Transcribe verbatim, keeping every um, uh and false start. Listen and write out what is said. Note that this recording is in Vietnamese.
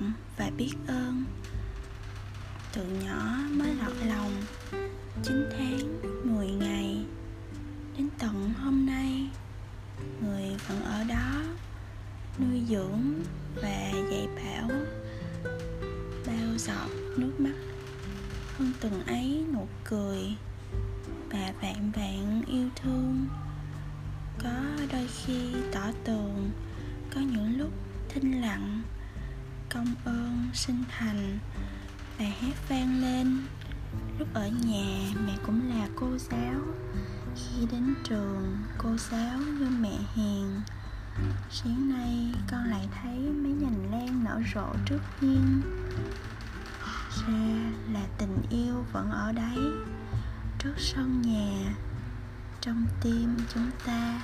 lòng và biết ơn. Từ nhỏ mới lọt lòng, chín tháng, mười ngày, đến tận hôm nay, người vẫn ở đó, nuôi dưỡng và dạy bảo, bao giọt nước mắt, hơn từng ấy nụ cười và vạn vạn yêu thương. Có đôi khi tỏ tường, có những lúc thinh lặng, công ơn sinh thành, bài hát vang lên. Lúc ở nhà mẹ cũng là cô giáo, khi đến trường cô giáo như mẹ hiền. Sáng nay con lại thấy mấy nhành lan nở rộ trước hiên, ra là tình yêu vẫn ở đấy, trước sân nhà, trong tim chúng ta.